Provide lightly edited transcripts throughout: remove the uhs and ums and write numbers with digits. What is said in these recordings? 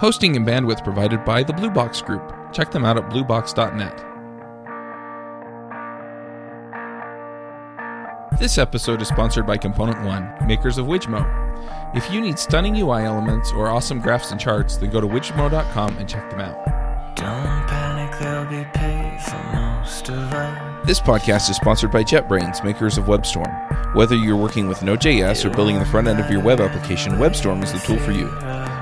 Hosting and bandwidth provided by the Blue Box Group. Check them out at Bluebox.net. This episode is sponsored by Component One, makers of Wijmo. If you need stunning UI elements or awesome graphs and charts, then go to wijmo.com and check them out. Don't panic, they'll be paid for most of us. This podcast is sponsored by JetBrains, makers of WebStorm. Whether you're working with Node.js or building the front end of your web application, WebStorm is the tool for you.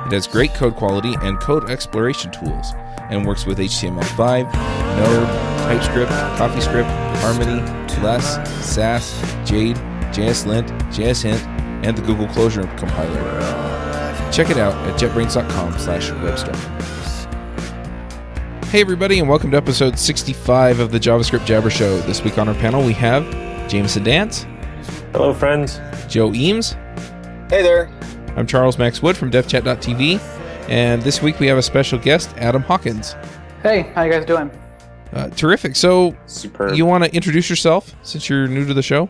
It has great code quality and code exploration tools, and works with HTML5, Node, TypeScript, CoffeeScript, Harmony, LESS, Sass, Jade, JSLint, JSHint, and the Google Closure compiler. Check it out at jetbrains.com/webstorm. Hey everybody, and welcome to episode 65 of the JavaScript Jabber Show. This week on our panel we have Jameson Dance. Hello friends. Joe Eames. Hey there. I'm Charles Max Wood from devchat.tv, and this week we have a special guest, Adam Hawkins. Hey, how you guys doing? Terrific. So, superb. You want to introduce yourself since you're new to the show?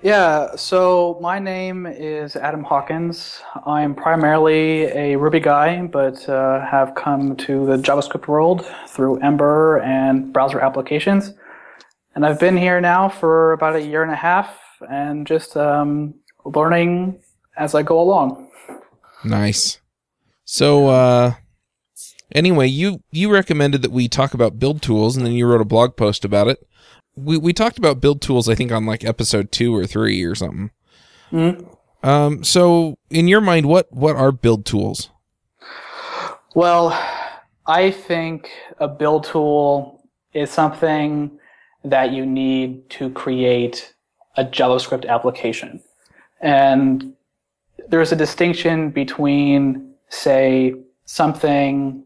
Yeah, so my name is Adam Hawkins. I'm primarily a Ruby guy, but have come to the JavaScript world through Ember and browser applications. And I've been here now for about a year and a half and just learning as I go along. Nice. So, anyway, you recommended that we talk about build tools, and then you wrote a blog post about it. We talked about build tools, I think, on like episode 2 or 3 or something. Mm-hmm. So, in your mind, what are build tools? Well, I think a build tool is something that you need to create a JavaScript application. And there's a distinction between, say, something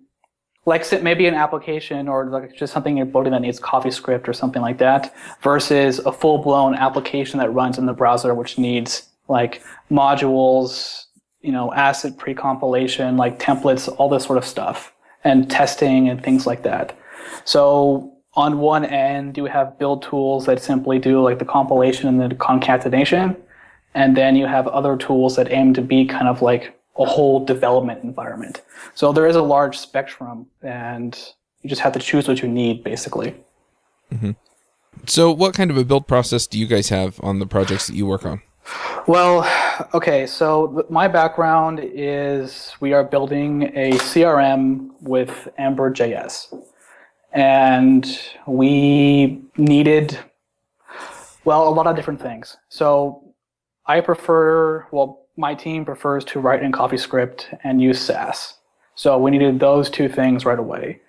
like maybe an application or like just something you're building that needs CoffeeScript or something like that, versus a full-blown application that runs in the browser, which needs like modules, asset pre-compilation, like templates, all this sort of stuff, and testing and things like that. So on one end, you have build tools that simply do like the compilation and the concatenation. And then you have other tools that aim to be kind of like a whole development environment. So there is a large spectrum, and you just have to choose what you need, basically. Mm-hmm. So what kind of a build process do you guys have on the projects that you work on? Well, okay, so my background is we are building a CRM with Ember.js. And we needed, a lot of different things. So I prefer, my team prefers to write in CoffeeScript and use Sass. So we needed those two things right away.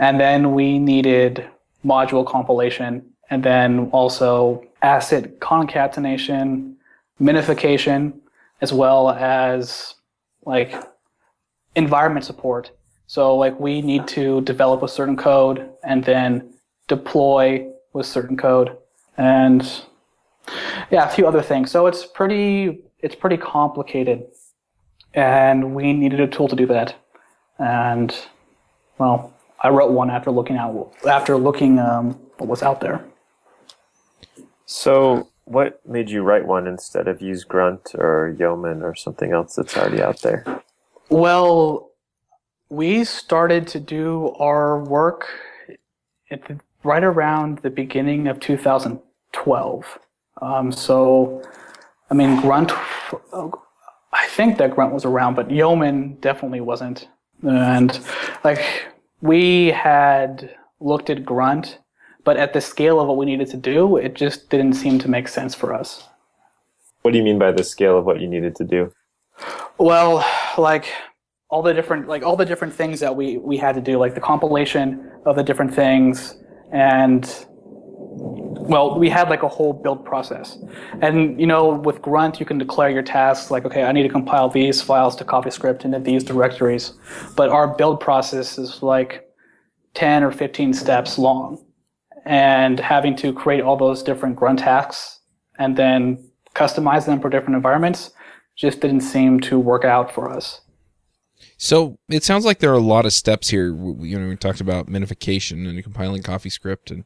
And then we needed module compilation, and then also asset concatenation, minification, as well as like environment support. So like we need to develop a certain code and then deploy with certain code, and yeah, a few other things. So it's pretty complicated, and we needed a tool to do that. And I wrote one after looking what was out there. So what made you write one instead of use Grunt or Yeoman or something else that's already out there? Well, we started to do our work right around the beginning of 2012. Grunt, I think that Grunt was around, but Yeoman definitely wasn't. And we had looked at Grunt, but at the scale of what we needed to do, it just didn't seem to make sense for us. What do you mean by the scale of what you needed to do? Well, all the different things that we had to do, like the compilation of the different things, and we had like a whole build process. And, with Grunt, you can declare your tasks like, okay, I need to compile these files to CoffeeScript into these directories. But our build process is like 10 or 15 steps long. And having to create all those different Grunt tasks and then customize them for different environments just didn't seem to work out for us. So it sounds like there are a lot of steps here. We talked about minification and compiling CoffeeScript and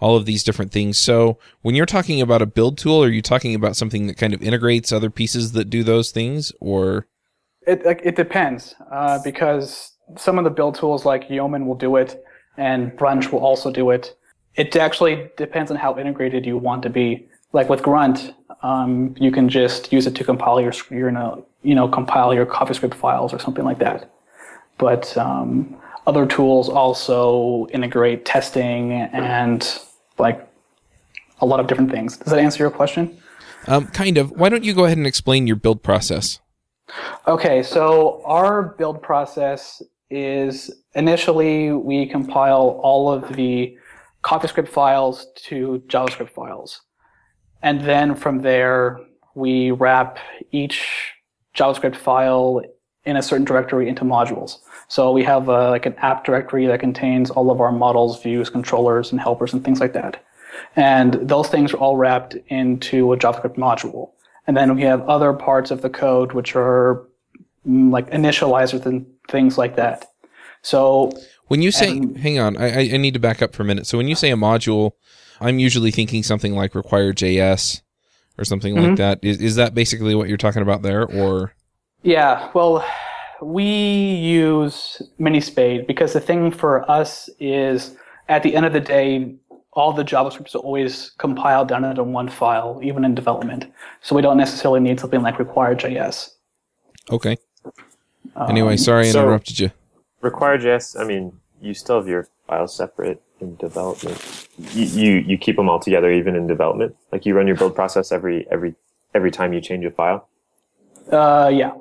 all of these different things. So when you're talking about a build tool, are you talking about something that kind of integrates other pieces that do those things, or? It depends because some of the build tools like Yeoman will do it, and Brunch will also do it. It actually depends on how integrated you want to be. Like with Grunt, you can just use it to compile your CoffeeScript files or something like that. But other tools also integrate testing and like a lot of different things. Does that answer your question? Kind of. Why don't you go ahead and explain your build process? Okay, so our build process is initially we compile all of the CoffeeScript files to JavaScript files. And then from there, we wrap each JavaScript file in a certain directory into modules. So we have like an app directory that contains all of our models, views, controllers, and helpers, and things like that. And those things are all wrapped into a JavaScript module. And then we have other parts of the code which are like initializers and things like that. So when you say, hang on, I need to back up for a minute. So when you say a module, I'm usually thinking something like RequireJS or something like that. Is that basically what you're talking about there, or? Yeah, well, we use Minispade because the thing for us is at the end of the day, all the JavaScript are always compiled down into one file, even in development. So we don't necessarily need something like RequireJS. Okay. Anyway, sorry I interrupted you. RequireJS, I mean, you still have your files separate in development. You keep them all together even in development? Like you run your build process every time you change a file? Yeah.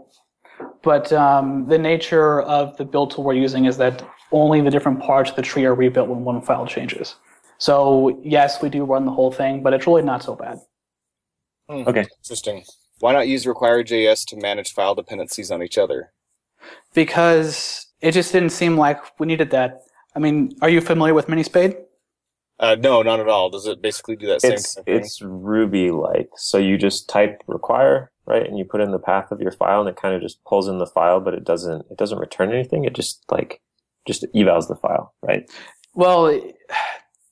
But the nature of the build tool we're using is that only the different parts of the tree are rebuilt when one file changes. So, yes, we do run the whole thing, but it's really not so bad. Okay. Interesting. Why not use RequireJS to manage file dependencies on each other? Because it just didn't seem like we needed that. I mean, are you familiar with Minispade? No, not at all. Does it basically do that same thing? It's Ruby-like. So you just type require, right, and you put in the path of your file, and it kind of just pulls in the file, but it doesn't return anything. It just evals the file, right? Well,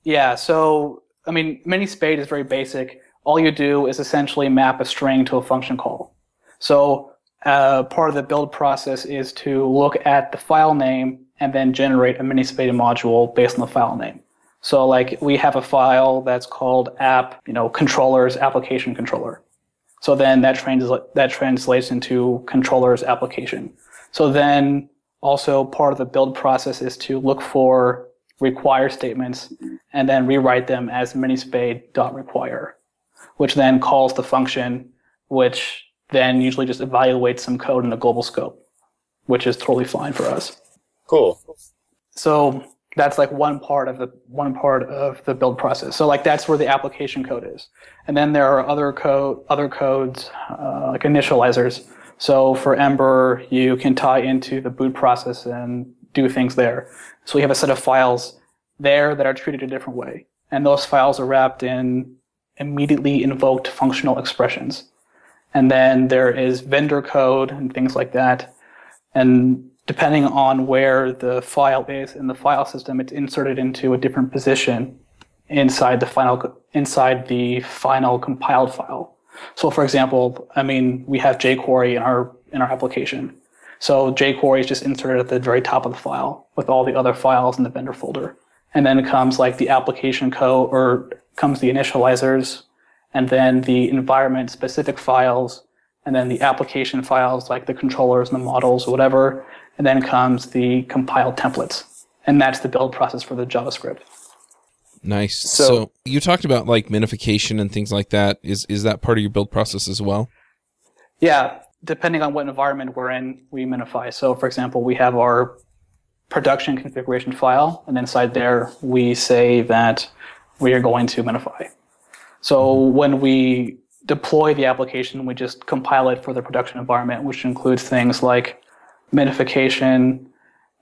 yeah, so, I mean, Minispade is very basic. All you do is essentially map a string to a function call. So part of the build process is to look at the file name and then generate a Minispade module based on the file name. So, like, we have a file that's called app, controllers, application controller. So then that translates into controllers application. So then also part of the build process is to look for require statements and then rewrite them as minispade.require, which then calls the function, which then usually just evaluates some code in the global scope, which is totally fine for us. Cool. So that's like one part of the build process. So like that's where the application code is, and then there are other codes like initializers. So for Ember, you can tie into the boot process and do things there. So we have a set of files there that are treated a different way. And those files are wrapped in immediately invoked functional expressions. And then there is vendor code and things like that. And depending on where the file is in the file system, it's inserted into a different position inside the final compiled file. So for example, I mean, we have jQuery in our application. So jQuery is just inserted at the very top of the file with all the other files in the vendor folder. And then comes like the application code, or comes the initializers, and then the environment specific files, and then the application files like the controllers and the models or whatever, and then comes the compiled templates. And that's the build process for the JavaScript. Nice. So you talked about like minification and things like that. Is that part of your build process as well? Yeah. Depending on what environment we're in, we minify. So, for example, we have our production configuration file, and inside there we say that we are going to minify. So when we deploy the application, we just compile it for the production environment, which includes things like minification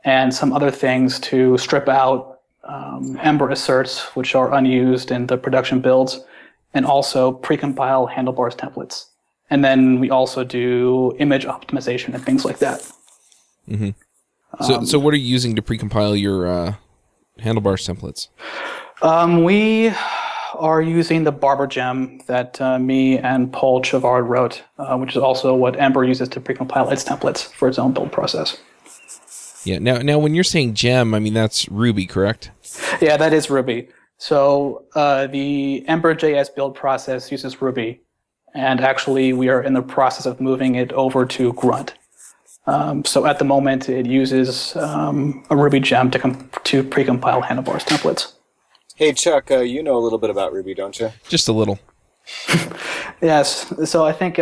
and some other things to strip out Ember asserts, which are unused in the production builds, and also precompile handlebars templates. And then we also do image optimization and things like that. Mm-hmm. So what are you using to precompile your handlebars templates? We are using the Barber gem that me and Paul Chivard wrote, which is also what Ember uses to precompile its templates for its own build process. Yeah. Now, when you're saying gem, I mean, that's Ruby, correct? Yeah, that is Ruby. So the Ember.js build process uses Ruby. And actually, we are in the process of moving it over to Grunt. So at the moment, it uses a Ruby gem to precompile Handlebars templates. Hey, Chuck, you know a little bit about Ruby, don't you? Just a little. Yes. So I think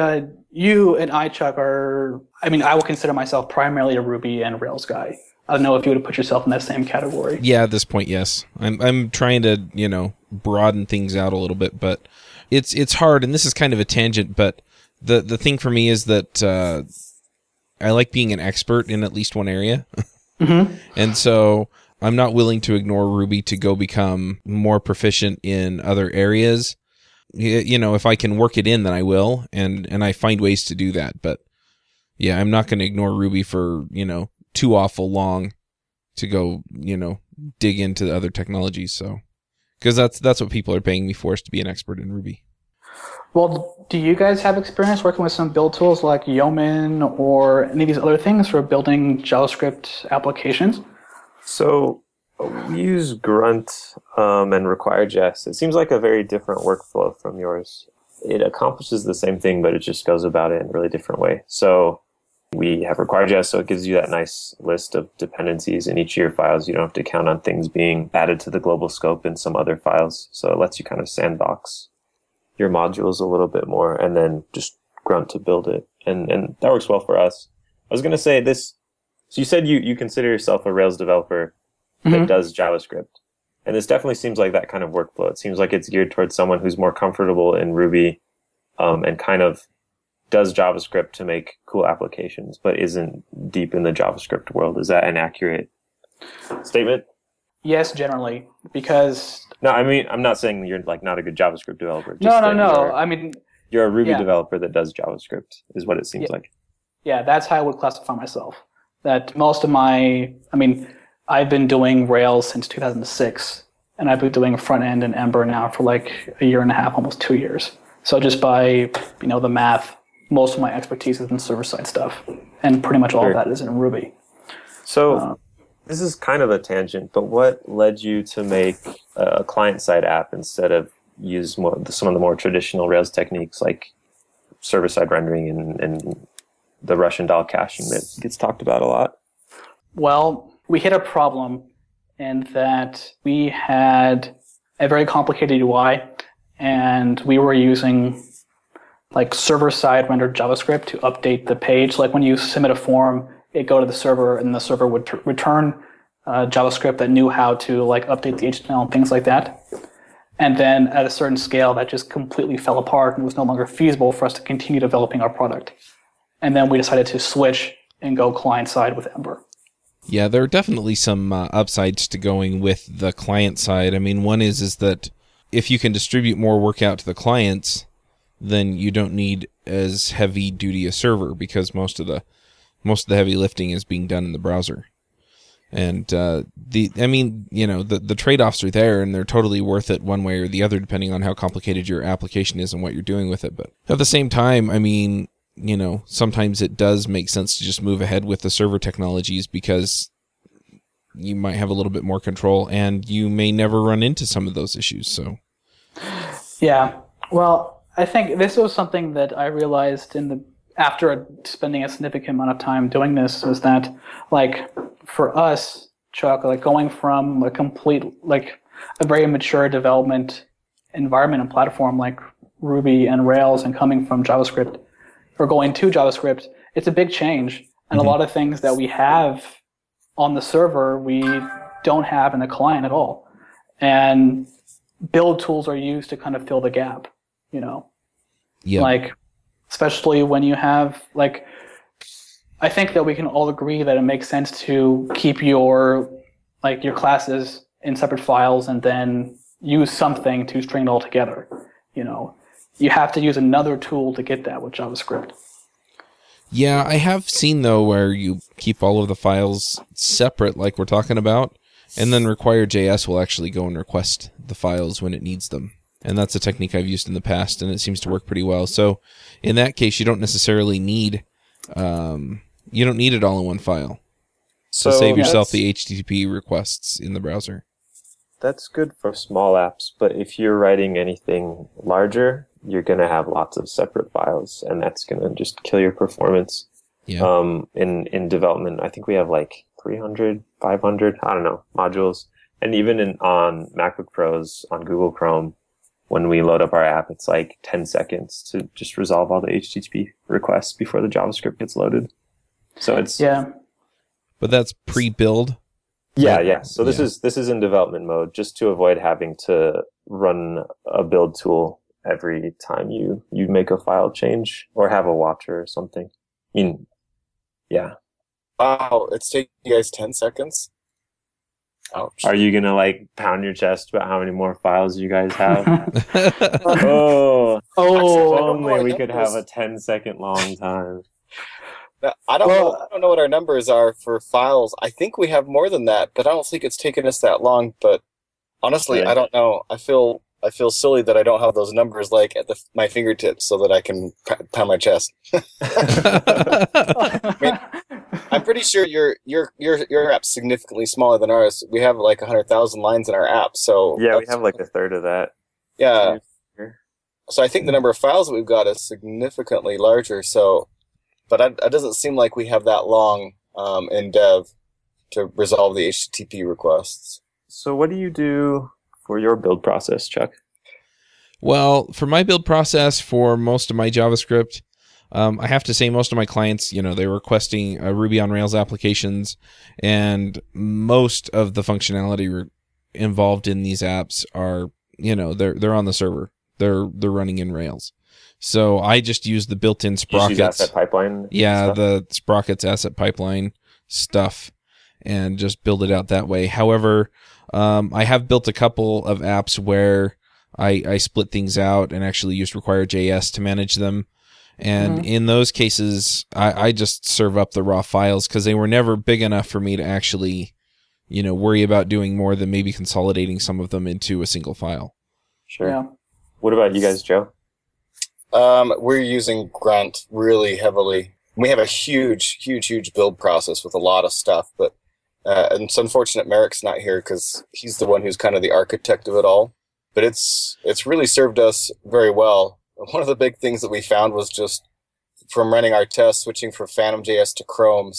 you and I, Chuck, I will consider myself primarily a Ruby and Rails guy. I don't know if you would put yourself in that same category. Yeah, at this point, yes. I'm trying to, broaden things out a little bit, but it's hard, and this is kind of a tangent, but the thing for me is that I like being an expert in at least one area. Mm-hmm. And so I'm not willing to ignore Ruby to go become more proficient in other areas. If I can work it in, then I will, and I find ways to do that. But yeah, I'm not going to ignore Ruby for, too awful long to go, dig into the other technologies. So, because that's what people are paying me for, is to be an expert in Ruby. Well, do you guys have experience working with some build tools like Yeoman or any of these other things for building JavaScript applications? So we use Grunt and RequireJS. It seems like a very different workflow from yours. It accomplishes the same thing, but it just goes about it in a really different way. So we have RequireJS, so it gives you that nice list of dependencies in each of your files. You don't have to count on things being added to the global scope in some other files. So it lets you kind of sandbox your modules a little bit more, and then just Grunt to build it. And that works well for us. I was going to say this. So you said you consider yourself a Rails developer that mm-hmm. does JavaScript. And this definitely seems like that kind of workflow. It seems like it's geared towards someone who's more comfortable in Ruby and kind of does JavaScript to make cool applications, but isn't deep in the JavaScript world. Is that an accurate statement? Yes, generally, because... No, I mean, I'm not saying you're not a good JavaScript developer. Just no. I mean... You're a Ruby developer that does JavaScript, is what it seems like. Yeah, that's how I would classify myself. That most of my... I mean, I've been doing Rails since 2006, and I've been doing front-end and Ember now for like a year and a half, almost 2 years. So just by, the math, most of my expertise is in server-side stuff, and pretty much all of that is in Ruby. So... This is kind of a tangent, but what led you to make a client-side app instead of use some of the more traditional Rails techniques like server-side rendering and the Russian doll caching that gets talked about a lot? Well, we hit a problem in that we had a very complicated UI, and we were using server-side rendered JavaScript to update the page. Like when you submit a form, it'd go to the server, and the server would return JavaScript that knew how to update the HTML and things like that. And then at a certain scale, that just completely fell apart and was no longer feasible for us to continue developing our product. And then we decided to switch and go client-side with Ember. Yeah, there are definitely some upsides to going with the client side. I mean, one is that if you can distribute more work out to the clients, then you don't need as heavy-duty a server, because most of the heavy lifting is being done in the browser. And the trade-offs are there, and they're totally worth it one way or the other, depending on how complicated your application is and what you're doing with it. But at the same time, I mean, sometimes it does make sense to just move ahead with the server technologies, because you might have a little bit more control, and you may never run into some of those issues. So, yeah. Well, I think this was something that I realized after spending a significant amount of time doing this, is that, for us, Chuck, going from a complete, a very mature development environment and platform like Ruby and Rails, and coming from JavaScript, or going to JavaScript, it's a big change. And mm-hmm. a lot of things that we have on the server, we don't have in the client at all. And build tools are used to kind of fill the gap, Yeah. Especially when you have, I think that we can all agree that it makes sense to keep your classes in separate files and then use something to string it all together. You have to use another tool to get that with JavaScript. Yeah, I have seen, though, where you keep all of the files separate, like we're talking about, and then RequireJS will actually go and request the files when it needs them. And that's a technique I've used in the past, and it seems to work pretty well. So in that case, you don't necessarily need it all in one file. So save yourself the HTTP requests in the browser. That's good for small apps, but if you're writing anything larger, you're going to have lots of separate files, and that's going to just kill your performance. Yeah. In development, I think we have like 300, 500, I don't know, modules. And even on MacBook Pros, on Google Chrome, when we load up our app, it's like 10 seconds to just resolve all the HTTP requests before the JavaScript gets loaded. So it's... Yeah. But that's pre-build? Yeah. So this is in development mode, just to avoid having to run a build tool every time you make a file change or have a watcher or something. I mean, yeah. Wow, it's taking you guys 10 seconds? Ouch. Are you going to like pound your chest about how many more files you guys have? Only we could have a 10-second long time. I don't know what our numbers are for files. I think we have more than that, but I don't think it's taken us that long. But honestly, I don't know. I feel silly that I don't have those numbers like at my fingertips so that I can pound my chest. I mean, I'm pretty sure your app's significantly smaller than ours. We have like 100,000 lines in our app. So yeah, we have like a third of that. Yeah. So I think the number of files that we've got is significantly larger. So. But it doesn't seem like we have that long in dev to resolve the HTTP requests. So what do you do for your build process, Chuck? Well, for my build process, for most of my JavaScript, I have to say most of my clients, they're requesting Ruby on Rails applications, and most of the functionality involved in these apps are, they're on the server. They're running in Rails. So I just use the built-in sprockets. Asset pipeline. Yeah, stuff. The sprockets asset pipeline stuff, and just build it out that way. However, I have built a couple of apps where I split things out and actually used RequireJS to manage them. And in those cases, I just serve up the raw files because they were never big enough for me to actually, worry about doing more than maybe consolidating some of them into a single file. Sure. Yeah. What about you guys, Joe? We're using Grunt really heavily. We have a huge build process with a lot of stuff, but and it's unfortunate Merrick's not here because he's the one who's kind of the architect of it all. But it's really served us very well. One of the big things that we found was just from running our tests, switching from PhantomJS to Chrome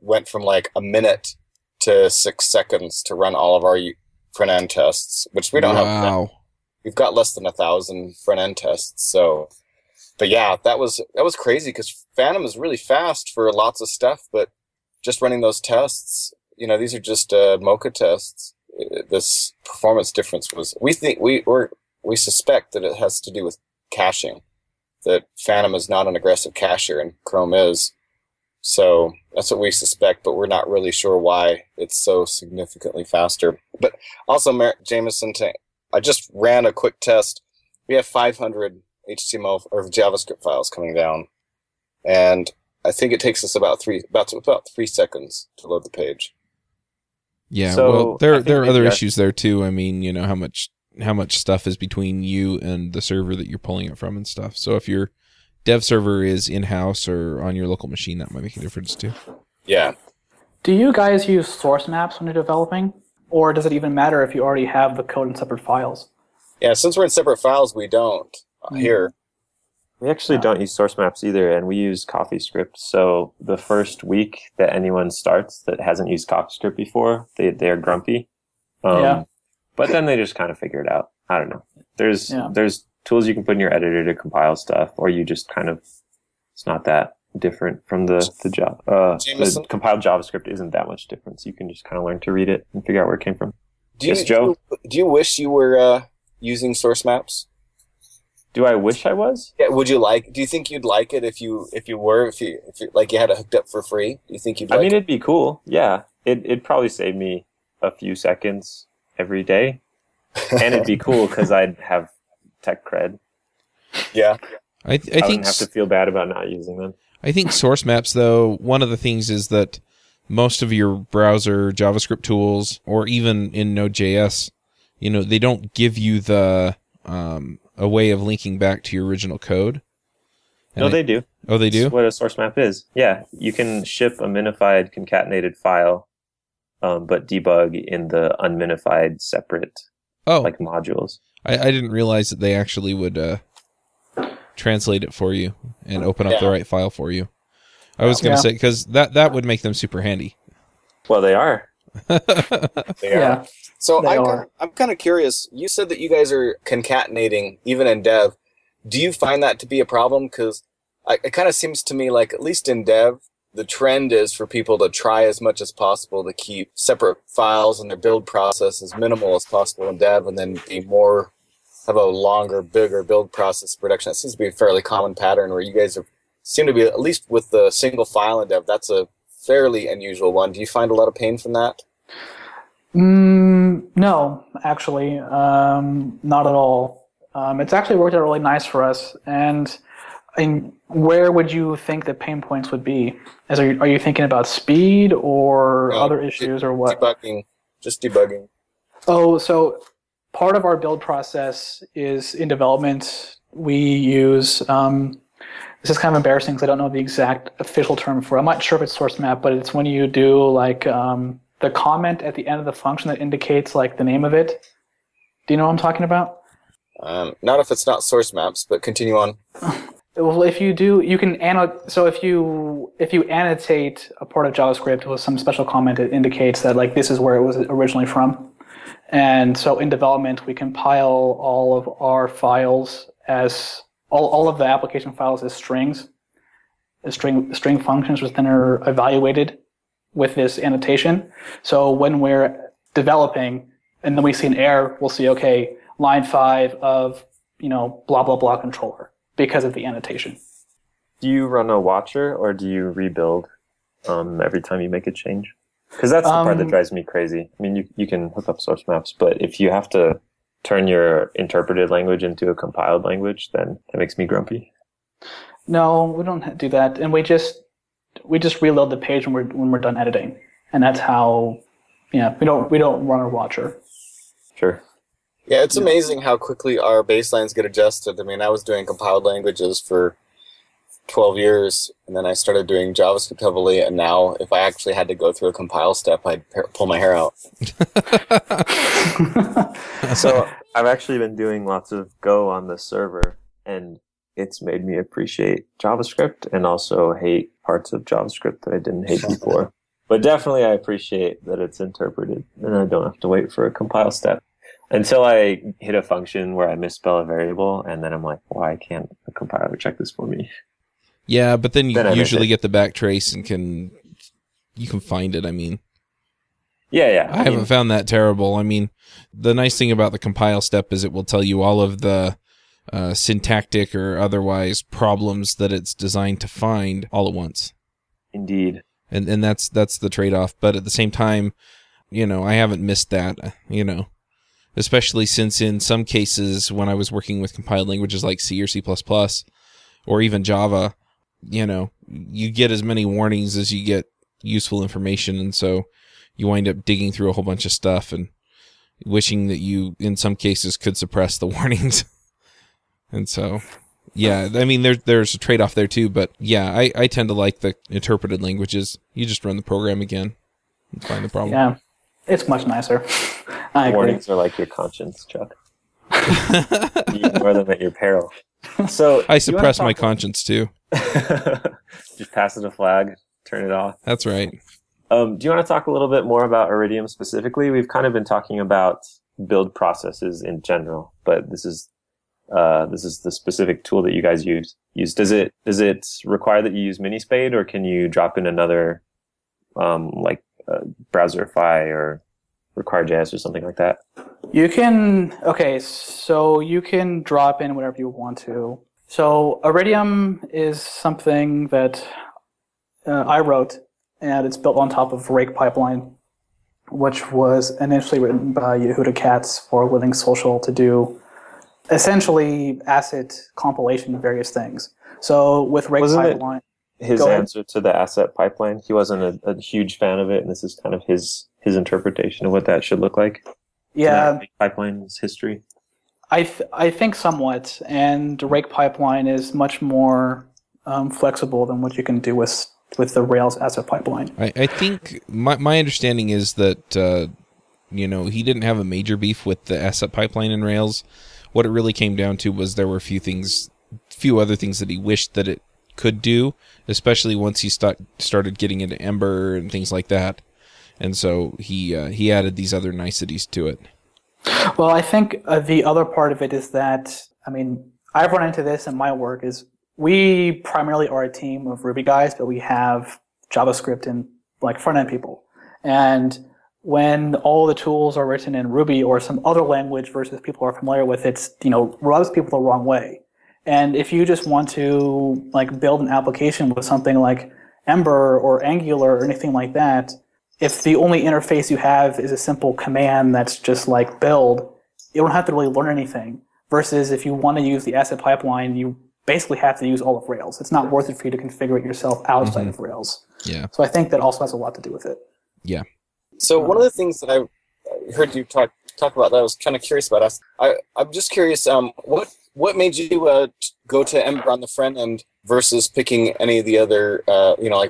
went from like a minute to 6 seconds to run all of our front-end tests, which we don't have. We've got less than 1,000 front-end tests, so... But yeah, that was crazy because Phantom is really fast for lots of stuff, but just running those tests, these are just Mocha tests. This performance difference was we suspect that it has to do with caching, that Phantom is not an aggressive cacher and Chrome is. So that's what we suspect, but we're not really sure why it's so significantly faster. But also, Jameson, I just ran a quick test. We have 500 HTML or JavaScript files coming down, and I think it takes us about three seconds to load the page. Yeah, so well, there are other issues there too. I mean, how much stuff is between you and the server that you're pulling it from and stuff. So if your dev server is in-house or on your local machine, that might make a difference too. Yeah. Do you guys use source maps when you're developing, or does it even matter if you already have the code in separate files? Yeah, since we're in separate files, we don't. Here, we actually don't use source maps either, and we use CoffeeScript. So the first week that anyone starts that hasn't used CoffeeScript before, they are grumpy. But then they just kind of figure it out. I don't know. There's tools you can put in your editor to compile stuff, or you just kind of it's not that different from the job. The compiled JavaScript isn't that much difference. You can just kind of learn to read it and figure out where it came from. Joe, do you wish you were using source maps? Do I wish I was? Yeah. Would you like? Do you think you'd like it if you had it hooked up for free? Do you think you'd? I mean, it'd be cool. Yeah. It'd probably save me a few seconds every day, and it'd be cool because I'd have tech cred. Yeah. I wouldn't have to feel bad about not using them. I think source maps, though, one of the things is that most of your browser JavaScript tools, or even in Node.js, they don't give you the a way of linking back to your original code. And no, they do. Oh, they do? That's what a source map is. Yeah, you can ship a minified concatenated file but debug in the unminified separate like modules. I didn't realize that they actually would translate it for you and open up the right file for you. I was going to say, because that would make them super handy. Well, they are. They are. So I'm kind of curious. You said that you guys are concatenating even in dev. Do you find that to be a problem? Because it kind of seems to me like, at least in dev, the trend is for people to try as much as possible to keep separate files and their build process as minimal as possible in dev, and then be more have a longer, bigger build process production. That seems to be a fairly common pattern where you guys seem to be, at least with the single file in dev, that's a fairly unusual one. Do you find a lot of pain from that? No, actually, not at all. It's actually worked out really nice for us. And where would you think the pain points would be? Are you thinking about speed or other issues or what? Debugging, just debugging. Oh, so part of our build process is in development. We use this is kind of embarrassing because I don't know the exact official term for it. I'm not sure if it's source map, but it's when you do like the comment at the end of the function that indicates like the name of it. Do you know what I'm talking about? Not if it's not source maps, but continue on. Well, if you do, you can annotate. So if you annotate a part of JavaScript with some special comment, it indicates that like this is where it was originally from. And so in development, we compile all of our files as all of the application files as strings, as string functions, which then are evaluated with this annotation. So when we're developing, and then we see an error, we'll see okay, line 5 of blah blah blah controller. Because of the annotation. Do you run a watcher or do you rebuild every time you make a change? Because that's the part that drives me crazy. I mean, you can hook up source maps, but if you have to turn your interpreted language into a compiled language, then that makes me grumpy. No, we don't do that, and we just reload the page when we're done editing, and that's how. Yeah, we don't run a watcher. Sure. Yeah, it's amazing how quickly our baselines get adjusted. I mean, I was doing compiled languages for 12 years, and then I started doing JavaScript heavily, and now if I actually had to go through a compile step, I'd pull my hair out. So I've actually been doing lots of Go on the server, and it's made me appreciate JavaScript and also hate parts of JavaScript that I didn't hate before. But definitely I appreciate that it's interpreted, and I don't have to wait for a compile step. Until I hit a function where I misspell a variable, and then I'm like, why can't the compiler check this for me? Yeah, but then you usually get the backtrace and you can find it, I mean. Yeah. I haven't found that terrible. I mean, the nice thing about the compile step is it will tell you all of the syntactic or otherwise problems that it's designed to find all at once. Indeed. And that's the trade-off. But at the same time, I haven't missed that, Especially since in some cases when I was working with compiled languages like C or C++ or even Java, you get as many warnings as you get useful information, and so you wind up digging through a whole bunch of stuff and wishing that you, in some cases, could suppress the warnings. And so, yeah, I mean, there's a trade-off there too, but yeah, I tend to like the interpreted languages. You just run the program again and find the problem. Yeah. It's much nicer. I agree. Warnings are like your conscience, Chuck. You ignore them at your peril. So I suppress my conscience too. Just pass it a flag, turn it off. That's right. Do you want to talk a little bit more about Iridium specifically? We've kind of been talking about build processes in general, but this is the specific tool that you guys use. Does it require that you use Minispade, or can you drop in another Browserify or RequireJS or something like that? You can drop in whatever you want to. So Iridium is something that I wrote, and it's built on top of Rake Pipeline, which was initially written by Yehuda Katz for Living Social to do essentially asset compilation of various things. So with Rake Pipeline... His answer to the asset pipeline, he wasn't a huge fan of it, and this is kind of his interpretation of what that should look like. Yeah, Rake Pipeline's history. I think somewhat, and Rake Pipeline is much more flexible than what you can do with with the Rails asset pipeline. I think my understanding is that he didn't have a major beef with the asset pipeline in Rails. What it really came down to was there were a few other things that he wished that it could do, especially once he started getting into Ember and things like that. And so he added these other niceties to it. Well, I think the other part of it is that, I've run into this in my work, is we primarily are a team of Ruby guys, but we have JavaScript and front-end people. And when all the tools are written in Ruby or some other language versus people are familiar with, it rubs people the wrong way. And if you just want to build an application with something like Ember or Angular or anything like that, if the only interface you have is a simple command that's just build, you don't have to really learn anything. Versus if you want to use the asset pipeline, you basically have to use all of Rails. It's not worth it for you to configure it yourself outside of Rails. Yeah. So I think that also has a lot to do with it. Yeah. So one of the things that I heard you talk about that I was kind of curious about, I'm just curious, what made you go to Ember on the front end versus picking any of the other,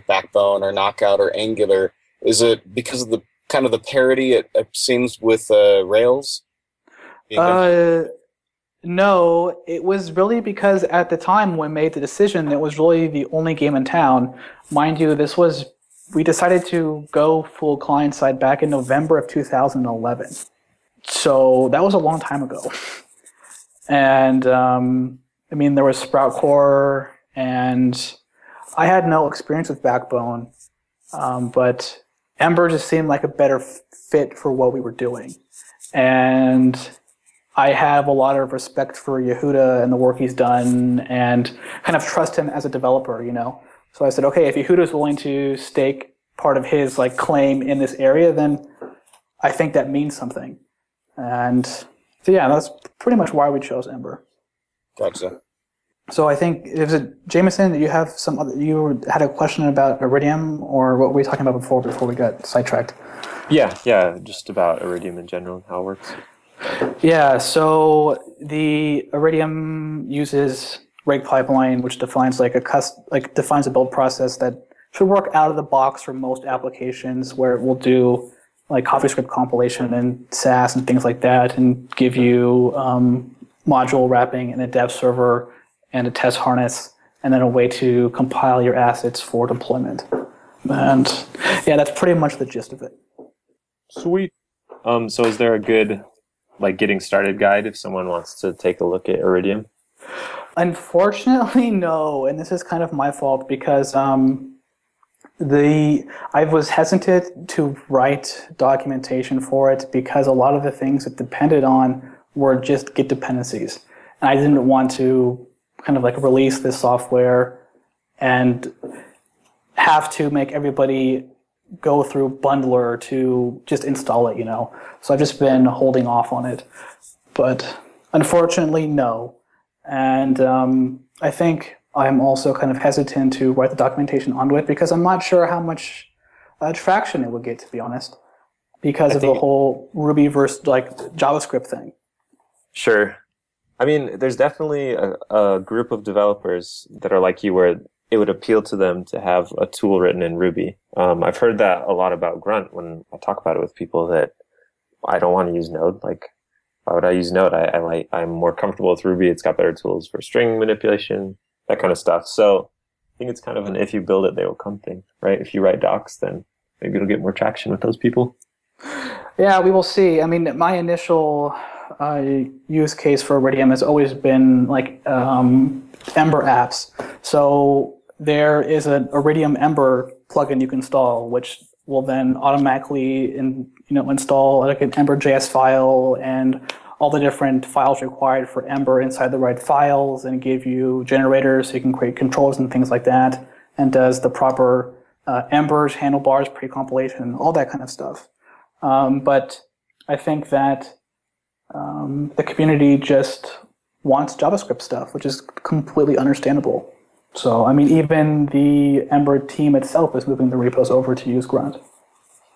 Backbone or Knockout or Angular? Is it because of the kind of the parity it seems with Rails? No, it was really because at the time when we made the decision, it was really the only game in town. Mind you, we decided to go full client-side back in November of 2011. So that was a long time ago. And, there was Sprout Core, and I had no experience with Backbone, but Ember just seemed like a better fit for what we were doing. And I have a lot of respect for Yehuda and the work he's done, and kind of trust him as a developer, So I said, okay, if Yehuda's willing to stake part of his claim in this area, then I think that means something. And so yeah, that's pretty much why we chose Ember. Gotcha. So I think, is it Jameson that you have you had a question about Iridium, or what were we talking about before we got sidetracked? Yeah, just about Iridium in general and how it works. Yeah, so the Iridium uses Rake Pipeline, which defines defines a build process that should work out of the box for most applications, where it will do CoffeeScript compilation and Sass and things like that, and give you module wrapping and a dev server and a test harness, and then a way to compile your assets for deployment. And yeah, that's pretty much the gist of it. Sweet. So is there a good getting started guide if someone wants to take a look at Iridium? Unfortunately, no, and this is kind of my fault because I was hesitant to write documentation for it because a lot of the things it depended on were just Git dependencies, and I didn't want to kind of release this software and have to make everybody go through Bundler to just install it, So I've just been holding off on it, but unfortunately, no. And I think I'm also kind of hesitant to write the documentation onto it because I'm not sure how much traction it would get, to be honest, because of the whole Ruby versus JavaScript thing. Sure. There's definitely a group of developers that are like you where it would appeal to them to have a tool written in Ruby. I've heard that a lot about Grunt when I talk about it with people that I don't want to use Node, why would I use Node? I'm more comfortable with Ruby. It's got better tools for string manipulation, that kind of stuff. So I think it's kind of an if you build it, they will come thing, right? If you write docs, then maybe it'll get more traction with those people. Yeah, we will see. My initial use case for Iridium has always been Ember apps. So there is an Iridium Ember plugin you can install, which will then automatically install an Ember.js file and all the different files required for Ember inside the right files, and give you generators so you can create controls and things like that, and does the proper Embers, handlebars, pre-compilation, all that kind of stuff. But I think that the community just wants JavaScript stuff, which is completely understandable. So, even the Ember team itself is moving the repos over to use Grunt.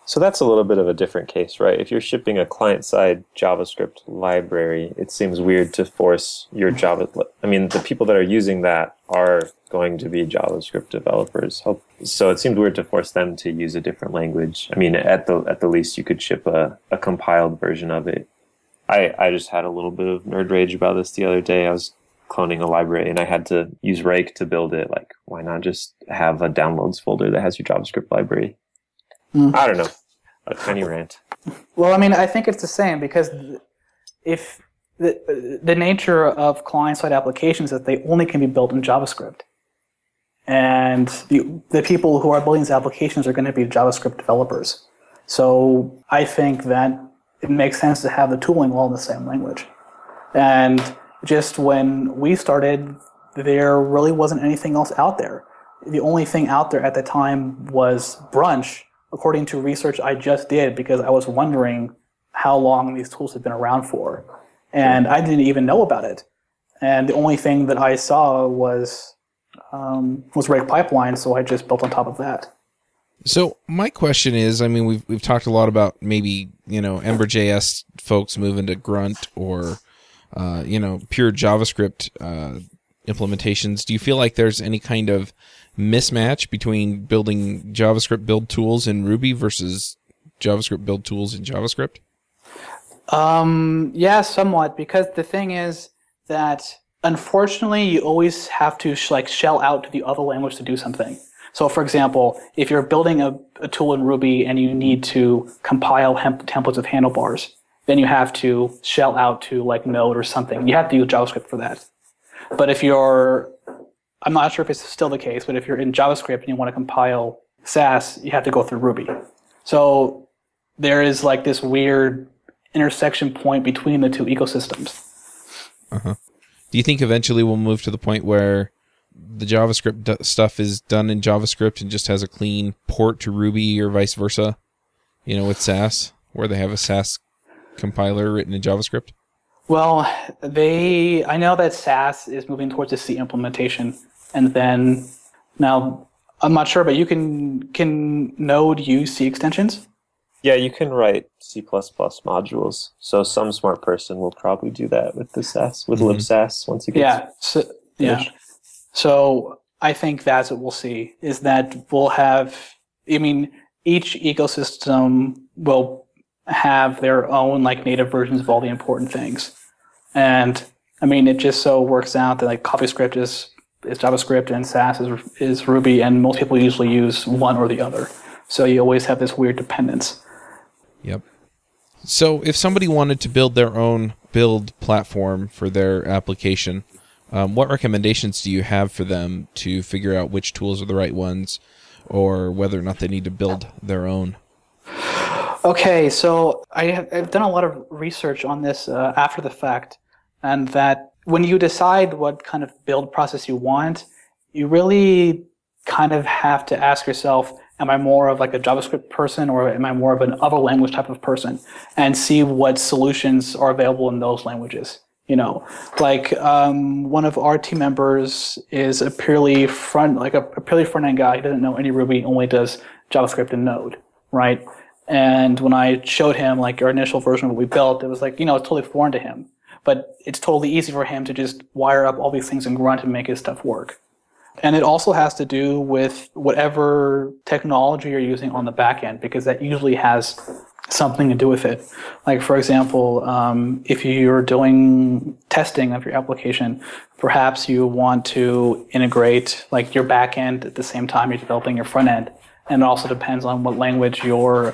So that's a little bit of a different case, right? If you're shipping a client-side JavaScript library, it seems weird to force your the people that are using that are going to be JavaScript developers. So it seemed weird to force them to use a different language. I mean, at the least, you could ship a compiled version of it. I just had a little bit of nerd rage about this the other day. I was cloning a library, and I had to use Rake to build it. Like, why not just have a downloads folder that has your JavaScript library? Mm-hmm. I don't know. A tiny rant. Well, I mean, I think it's the same, because if the nature of client-side applications is that they only can be built in JavaScript. And the people who are building these applications are going to be JavaScript developers. So I think that it makes sense to have the tooling all in the same language. And just when we started, there really wasn't anything else out there. The only thing out there at the time was Brunch, according to research I just did, because I was wondering how long these tools had been around for. And I didn't even know about it. And the only thing that I saw was Rake Pipeline, so I just built on top of that. So my question is, I mean, we've talked a lot about maybe, you know, Ember.js folks moving to Grunt or, you know, pure JavaScript implementations. Do you feel like there's any kind of mismatch between building JavaScript build tools in Ruby versus JavaScript build tools in JavaScript? Yeah, somewhat, because the thing is that unfortunately you always have to shell out to the other language to do something. So for example, if you're building a tool in Ruby and you need to compile templates of handlebars, then you have to shell out to Node or something. You have to use JavaScript for that. But if you're, I'm not sure if it's still the case, but if you're in JavaScript and you want to compile Sass, you have to go through Ruby. So there is this weird intersection point between the two ecosystems. Uh-huh. Do you think eventually we'll move to the point where the JavaScript stuff is done in JavaScript and just has a clean port to Ruby or vice versa? You know, with Sass, where they have a Sass compiler written in JavaScript? Well, I know that Sass is moving towards a C implementation, and then now I'm not sure, but you can Node use C extensions? Yeah, you can write C++ modules. So some smart person will probably do that with the Sass, with libsass once it gets finished. Yeah. So I think that's what we'll see, is that we'll have, I mean, each ecosystem will have their own native versions of all the important things. And I mean, it just so works out that CoffeeScript is JavaScript and Sass is Ruby, and most people usually use one or the other. So you always have this weird dependence. Yep. So if somebody wanted to build their own build platform for their application, what recommendations do you have for them to figure out which tools are the right ones or whether or not they need to build their own? Okay, so I've done a lot of research on this after the fact, and that when you decide what kind of build process you want, you really kind of have to ask yourself, am I more of a JavaScript person, or am I more of an other language type of person? And see what solutions are available in those languages. You know, one of our team members is a purely front end guy. He doesn't know any Ruby, only does JavaScript and Node, right? And when I showed him our initial version of what we built, it was it's totally foreign to him. But it's totally easy for him to just wire up all these things in Grunt and make his stuff work. And it also has to do with whatever technology you're using on the back end, because that usually has something to do with it. For example, if you're doing testing of your application, perhaps you want to integrate your back end at the same time you're developing your front end. And it also depends on what language your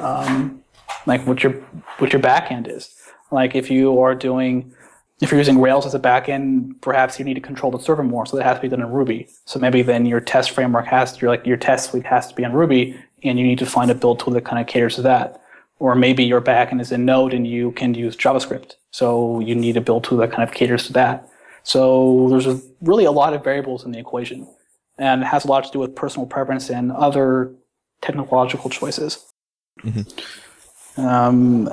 back end is. If you're using Rails as a backend, perhaps you need to control the server more, so that has to be done in Ruby. So maybe then your test framework your test suite has to be in Ruby, and you need to find a build tool that kind of caters to that. Or maybe your backend is in Node and you can use JavaScript, so you need a build tool that kind of caters to that. So there's really a lot of variables in the equation, and it has a lot to do with personal preference and other technological choices. Mm-hmm.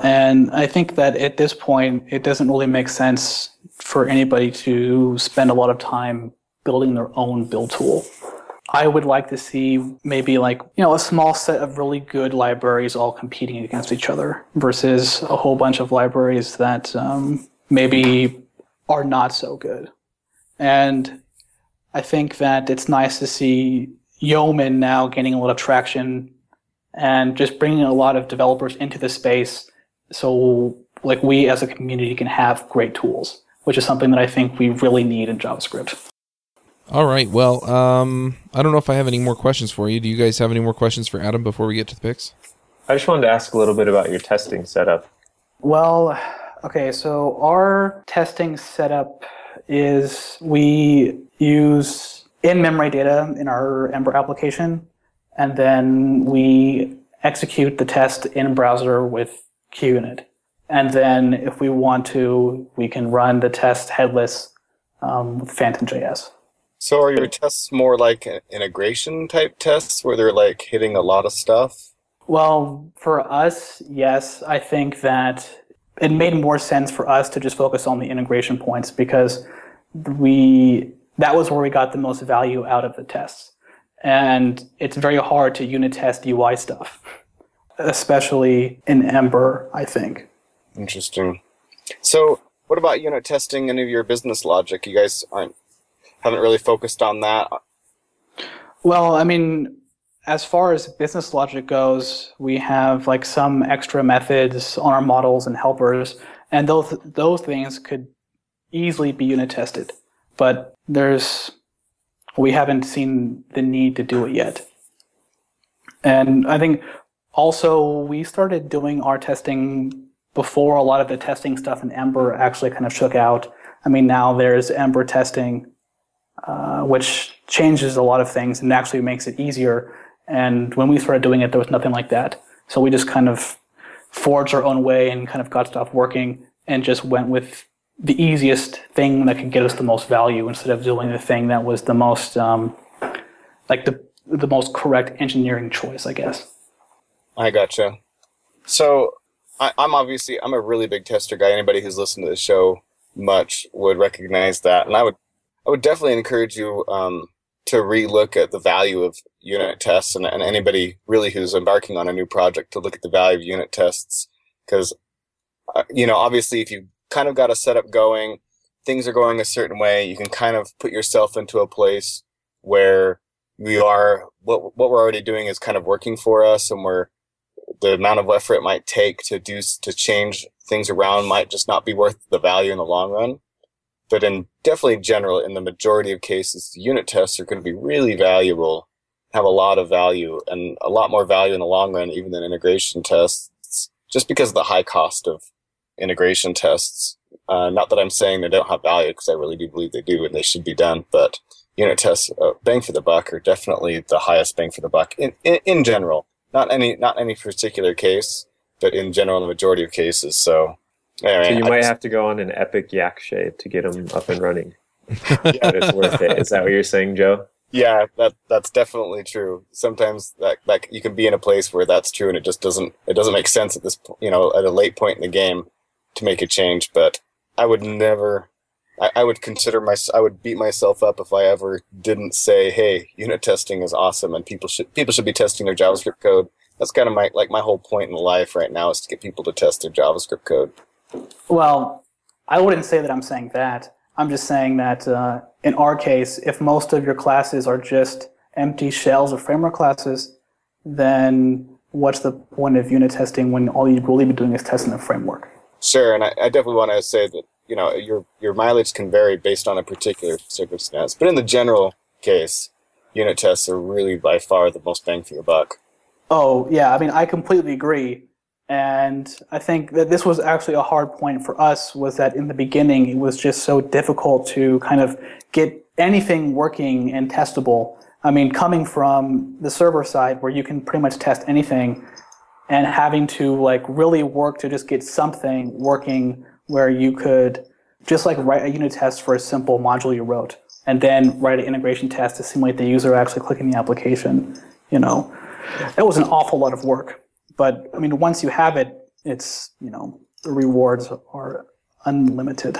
And I think that at this point, it doesn't really make sense for anybody to spend a lot of time building their own build tool. I would like to see maybe a small set of really good libraries all competing against each other versus a whole bunch of libraries that maybe are not so good. And I think that it's nice to see Yeoman now gaining a lot of traction and just bringing a lot of developers into the space so like we as a community can have great tools, which is something that I think we really need in JavaScript. All right. Well, I don't know if I have any more questions for you. Do you guys have any more questions for Adam before we get to the picks? I just wanted to ask a little bit about your testing setup. Well, okay. So our testing setup is we use in-memory data in our Ember application, and then we execute the test in browser with QUnit. And then if we want to, we can run the test headless with PhantomJS. So are your tests more like integration type tests where they're like hitting a lot of stuff? Well, for us, yes. I think that it made more sense for us to just focus on the integration points because that was where we got the most value out of the tests. And it's very hard to unit test UI stuff, especially in Ember, I think. Interesting. So what about unit testing any of your business logic? You guys haven't really focused on that. Well, I mean, as far as business logic goes, we have like some extra methods on our models and helpers, and those things could easily be unit tested. But we haven't seen the need to do it yet. And I think also we started doing our testing before a lot of the testing stuff in Ember actually kind of shook out. I mean, now there's Ember testing, which changes a lot of things and actually makes it easier. And when we started doing it, there was nothing like that. So we just kind of forged our own way and kind of got stuff working and just went with the easiest thing that could get us the most value instead of doing the thing that was the most, the most correct engineering choice, I guess. I gotcha. So I'm a really big tester guy. Anybody who's listened to the show much would recognize that. And I would definitely encourage you to relook at the value of unit tests and anybody really who's embarking on a new project to look at the value of unit tests. Because, obviously if you kind of got a setup going, things are going a certain way, you can kind of put yourself into a place where what we're already doing is kind of working for us, and where the amount of effort it might take to change things around might just not be worth the value in the long run. But in the majority of cases, unit tests are going to be really valuable, have a lot of value, and a lot more value in the long run even than integration tests, just because of the high cost of integration tests. Not that I'm saying they don't have value, because I really do believe they do and they should be done, but unit tests, bang for the buck, are definitely the highest bang for the buck in general. Not any particular case, but in general, the majority of cases. So anyway, so you might have to go on an epic yak shave to get them up and running. Yeah, it's worth it. Is that what you're saying, Joe? Yeah, that's definitely true. Sometimes that you can be in a place where that's true, and it just doesn't make sense at this at a late point in the game to make a change. But I would never. I would beat myself up if I ever didn't say, "Hey, unit testing is awesome, and people should be testing their JavaScript code." That's kind of my whole point in life right now, is to get people to test their JavaScript code. Well, I wouldn't say that I'm saying that. I'm just saying that in our case, if most of your classes are just empty shells of framework classes, then what's the point of unit testing when all you'd really be doing is testing the framework? Sure, and I definitely want to say that your mileage can vary based on a particular circumstance, but in the general case, unit tests are really by far the most bang for your buck. Oh, yeah. I mean, I completely agree. And I think that this was actually a hard point for us, was that in the beginning, it was just so difficult to kind of get anything working and testable. I mean, coming from the server side where you can pretty much test anything, and having to like really work to just get something working where you could just like write a unit test for a simple module you wrote and then write an integration test to simulate the user actually clicking the application. That was an awful lot of work. But, I mean, once you have it, it's, the rewards are unlimited.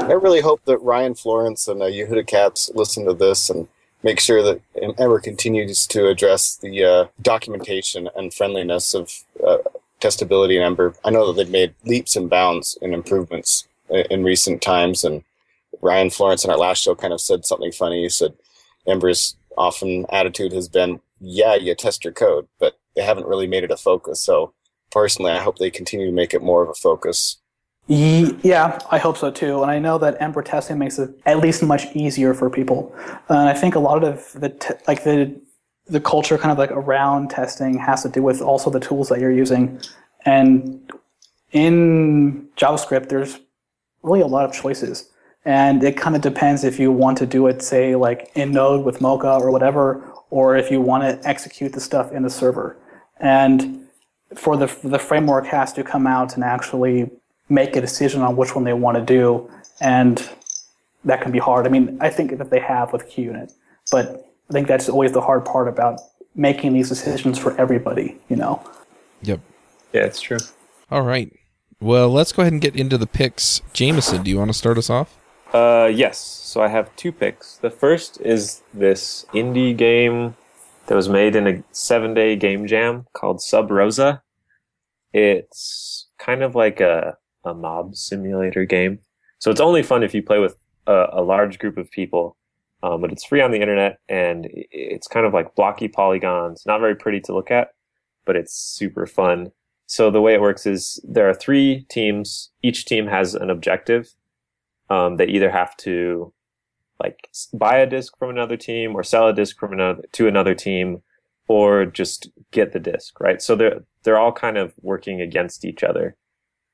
I really hope that Ryan Florence and Yehuda Katz listen to this and make sure that Ember continues to address the documentation and friendliness of testability in Ember. I know that they've made leaps and bounds in improvements in recent times, and Ryan Florence in our last show kind of said something funny. He said Ember's often attitude has been, yeah, you test your code, but they haven't really made it a focus. So personally, I hope they continue to make it more of a focus. Yeah, I hope so too. And I know that Ember testing makes it at least much easier for people. And I think a lot of the culture kind of like around testing has to do with also the tools that you're using. And in JavaScript, there's really a lot of choices. And it kind of depends if you want to do it, say, like in Node with Mocha or whatever, or if you want to execute the stuff in the server. And for the framework has to come out and actually make a decision on which one they want to do, and that can be hard. I mean, I think that they have with QUnit, but I think that's always the hard part about making these decisions for everybody, you know? Yep. Yeah, it's true. All right. Well, let's go ahead and get into the picks. Jameson, do you want to start us off? Yes. So I have two picks. The first is this indie game that was made in a 7-day game jam called Sub Rosa. It's kind of like a mob simulator game. So it's only fun if you play with a large group of people. But it's free on the internet, and it's kind of like blocky polygons. Not very pretty to look at, but it's super fun. So the way it works is there are three teams. Each team has an objective. They either have to like buy a disc from another team, or sell a disc from another team, or just get the disc, right? So they're all kind of working against each other.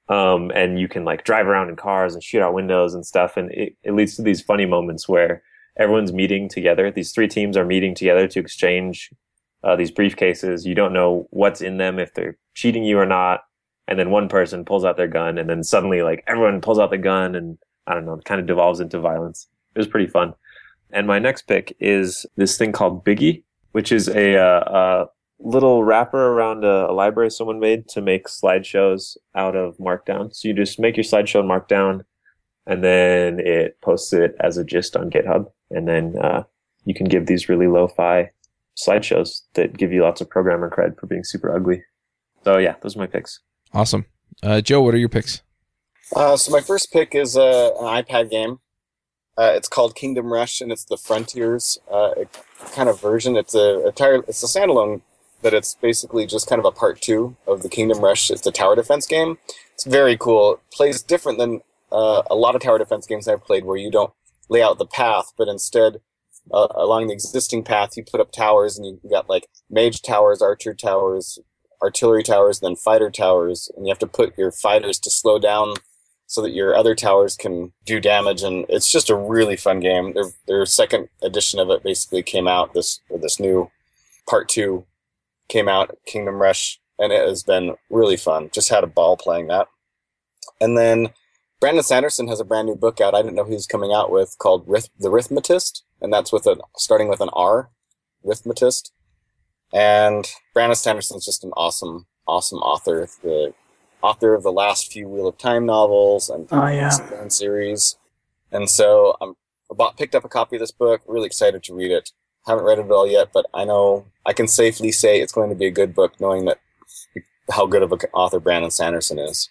And you can like drive around in cars and shoot out windows and stuff. And it leads to these funny moments where everyone's meeting together. These three teams are meeting together to exchange these briefcases. You don't know what's in them, if they're cheating you or not. And then one person pulls out their gun, and then suddenly like everyone pulls out the gun, and I don't know, it kind of devolves into violence. It was pretty fun. And my next pick is this thing called Biggie, which is a little wrapper around a library someone made to make slideshows out of Markdown. So you just make your slideshow in Markdown, and then it posts it as a gist on GitHub. And then you can give these really lo-fi slideshows that give you lots of programmer cred for being super ugly. So yeah, those are my picks. Awesome. Joe, what are your picks? So my first pick is an iPad game. It's called Kingdom Rush, and it's the Frontiers kind of version. It's a standalone, but it's basically just kind of a part two of the Kingdom Rush. It's a tower defense game. It's very cool. It plays different than a lot of tower defense games I've played, where you don't lay out the path, but instead along the existing path, you put up towers, and you got like mage towers, archer towers, artillery towers, and then fighter towers, and you have to put your fighters to slow down so that your other towers can do damage. And it's just a really fun game. Their second edition of it basically came out, this new part two came out, Kingdom Rush, and it has been really fun. Just had a ball playing that. And then Brandon Sanderson has a brand new book out I didn't know he was coming out with, called The Rithmatist, and that's starting with an R, Rithmatist. And Brandon Sanderson's just an awesome, awesome author. The author of the last few Wheel of Time novels and series. And so I picked up a copy of this book, really excited to read it. Haven't read it all yet, but I know I can safely say it's going to be a good book, knowing that how good of an author Brandon Sanderson is.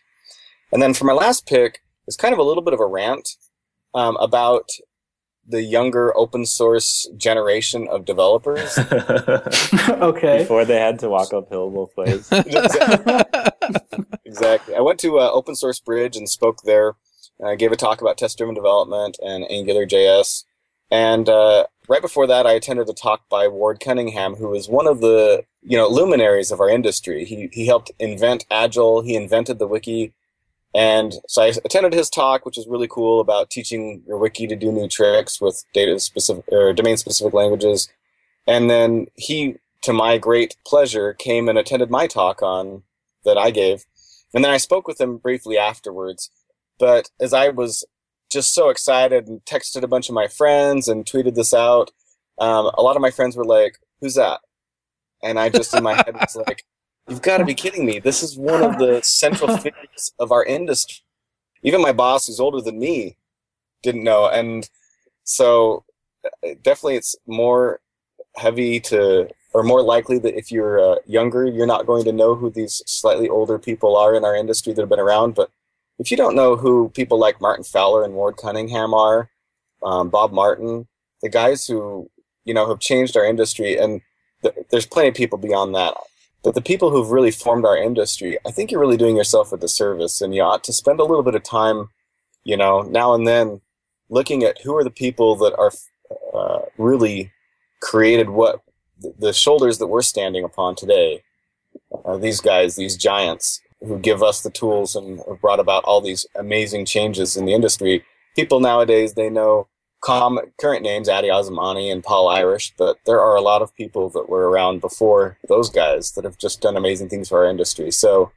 And then for my last pick, it's kind of a little bit of a rant about the younger open source generation of developers. Okay. Before they had to walk uphill both ways. Exactly. I went to Open Source Bridge and spoke there. I gave a talk about test-driven development and AngularJS. And right before that, I attended a talk by Ward Cunningham, who is one of the luminaries of our industry. He helped invent Agile. He invented the wiki. And so I attended his talk, which is really cool, about teaching your wiki to do new tricks with data-specific or domain-specific languages. And then he, to my great pleasure, came and attended my talk that I gave. And then I spoke with him briefly afterwards. But as I was just so excited and texted a bunch of my friends and tweeted this out, a lot of my friends were like, "Who's that?" And I just in my head was like, "You've got to be kidding me. This is one of the central figures of our industry." Even my boss, who's older than me, didn't know. And so definitely it's more heavy to, or more likely that if you're younger, you're not going to know who these slightly older people are in our industry that have been around. But if you don't know who people like Martin Fowler and Ward Cunningham are, Bob Martin, the guys who, you know, have changed our industry. And there's plenty of people beyond that. But the people who've really formed our industry, I think you're really doing yourself a disservice. And you ought to spend a little bit of time, you know, now and then looking at who are the people that are really created what the shoulders that we're standing upon today. These guys, these giants who give us the tools and have brought about all these amazing changes in the industry. People nowadays, they know current names, Adi Osmani and Paul Irish, but there are a lot of people that were around before those guys that have just done amazing things for our industry. So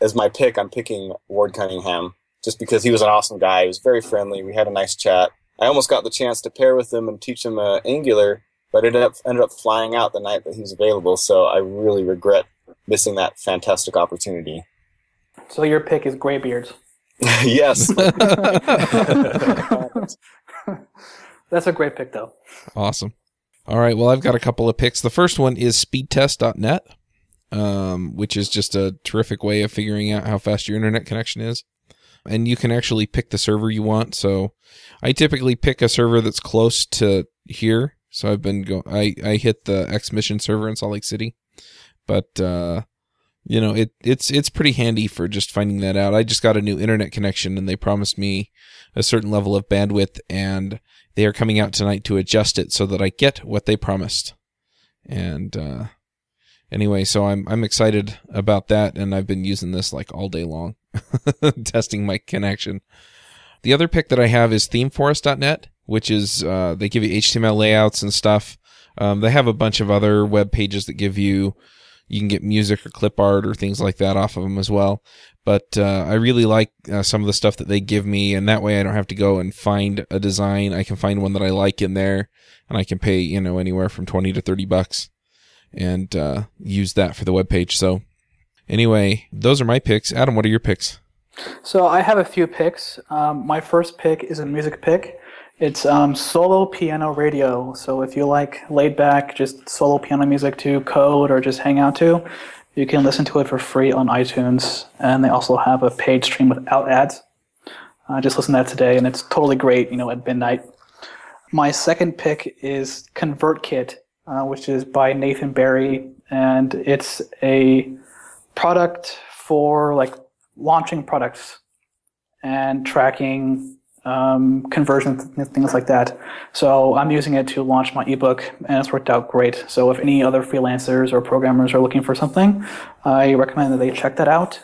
as my pick, I'm picking Ward Cunningham just because he was an awesome guy. He was very friendly. We had a nice chat. I almost got the chance to pair with him and teach him Angular, but it ended up flying out the night that he was available. So I really regret missing that fantastic opportunity. So your pick is graybeards. Yes. That's a great pick, though. Awesome. All right. Well, I've got a couple of picks. The first one is speedtest.net, which is just a terrific way of figuring out how fast your internet connection is. And you can actually pick the server you want. So I typically pick a server that's close to here. So I've been I hit the X Mission server in Salt Lake City. But, you know, it's pretty handy for just finding that out. I just got a new internet connection, and they promised me a certain level of bandwidth, and they are coming out tonight to adjust it so that I get what they promised. And anyway, so I'm excited about that, and I've been using this like all day long, testing my connection. The other pick that I have is themeforest.net, which is they give you HTML layouts and stuff. They have a bunch of other web pages that give you. You can get music or clip art or things like that off of them as well. But I really like some of the stuff that they give me, and that way I don't have to go and find a design. I can find one that I like in there, and I can pay, you know, anywhere from $20 to $30 and use that for the web page. So anyway, those are my picks. Adam, what are your picks? So I have a few picks. My first pick is a music pick. It's solo piano radio. So if you like laid back, just solo piano music to code or just hang out to, you can listen to it for free on iTunes. And they also have a paid stream without ads. I just listened to that today, and it's totally great, you know, at midnight. My second pick is ConvertKit, which is by Nathan Berry. And it's a product for like launching products and tracking conversions, things like that. So I'm using it to launch my ebook, and it's worked out great. So if any other freelancers or programmers are looking for something, I recommend that they check that out.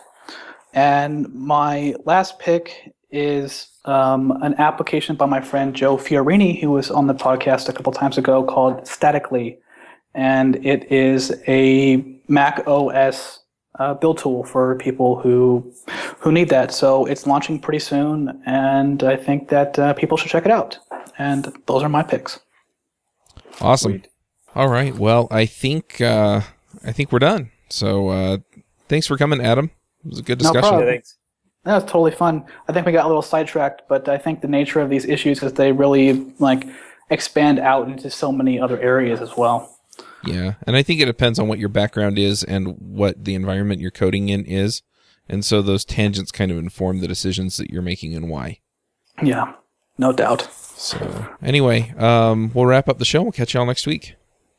And my last pick is an application by my friend Joe Fiorini, who was on the podcast a couple times ago, called Statically. And it is a Mac OS build tool for people who need that. So it's launching pretty soon, and I think that people should check it out. And those are my picks. Awesome. Sweet. All right. Well, I think we're done. So thanks for coming, Adam. It was a good discussion. No problem. Thanks. That was totally fun. I think we got a little sidetracked, but I think the nature of these issues is they really like expand out into so many other areas as well. Yeah, and I think it depends on what your background is and what the environment you're coding in is. And so those tangents kind of inform the decisions that you're making and why. Yeah, no doubt. So anyway, we'll wrap up the show. We'll catch you all next week.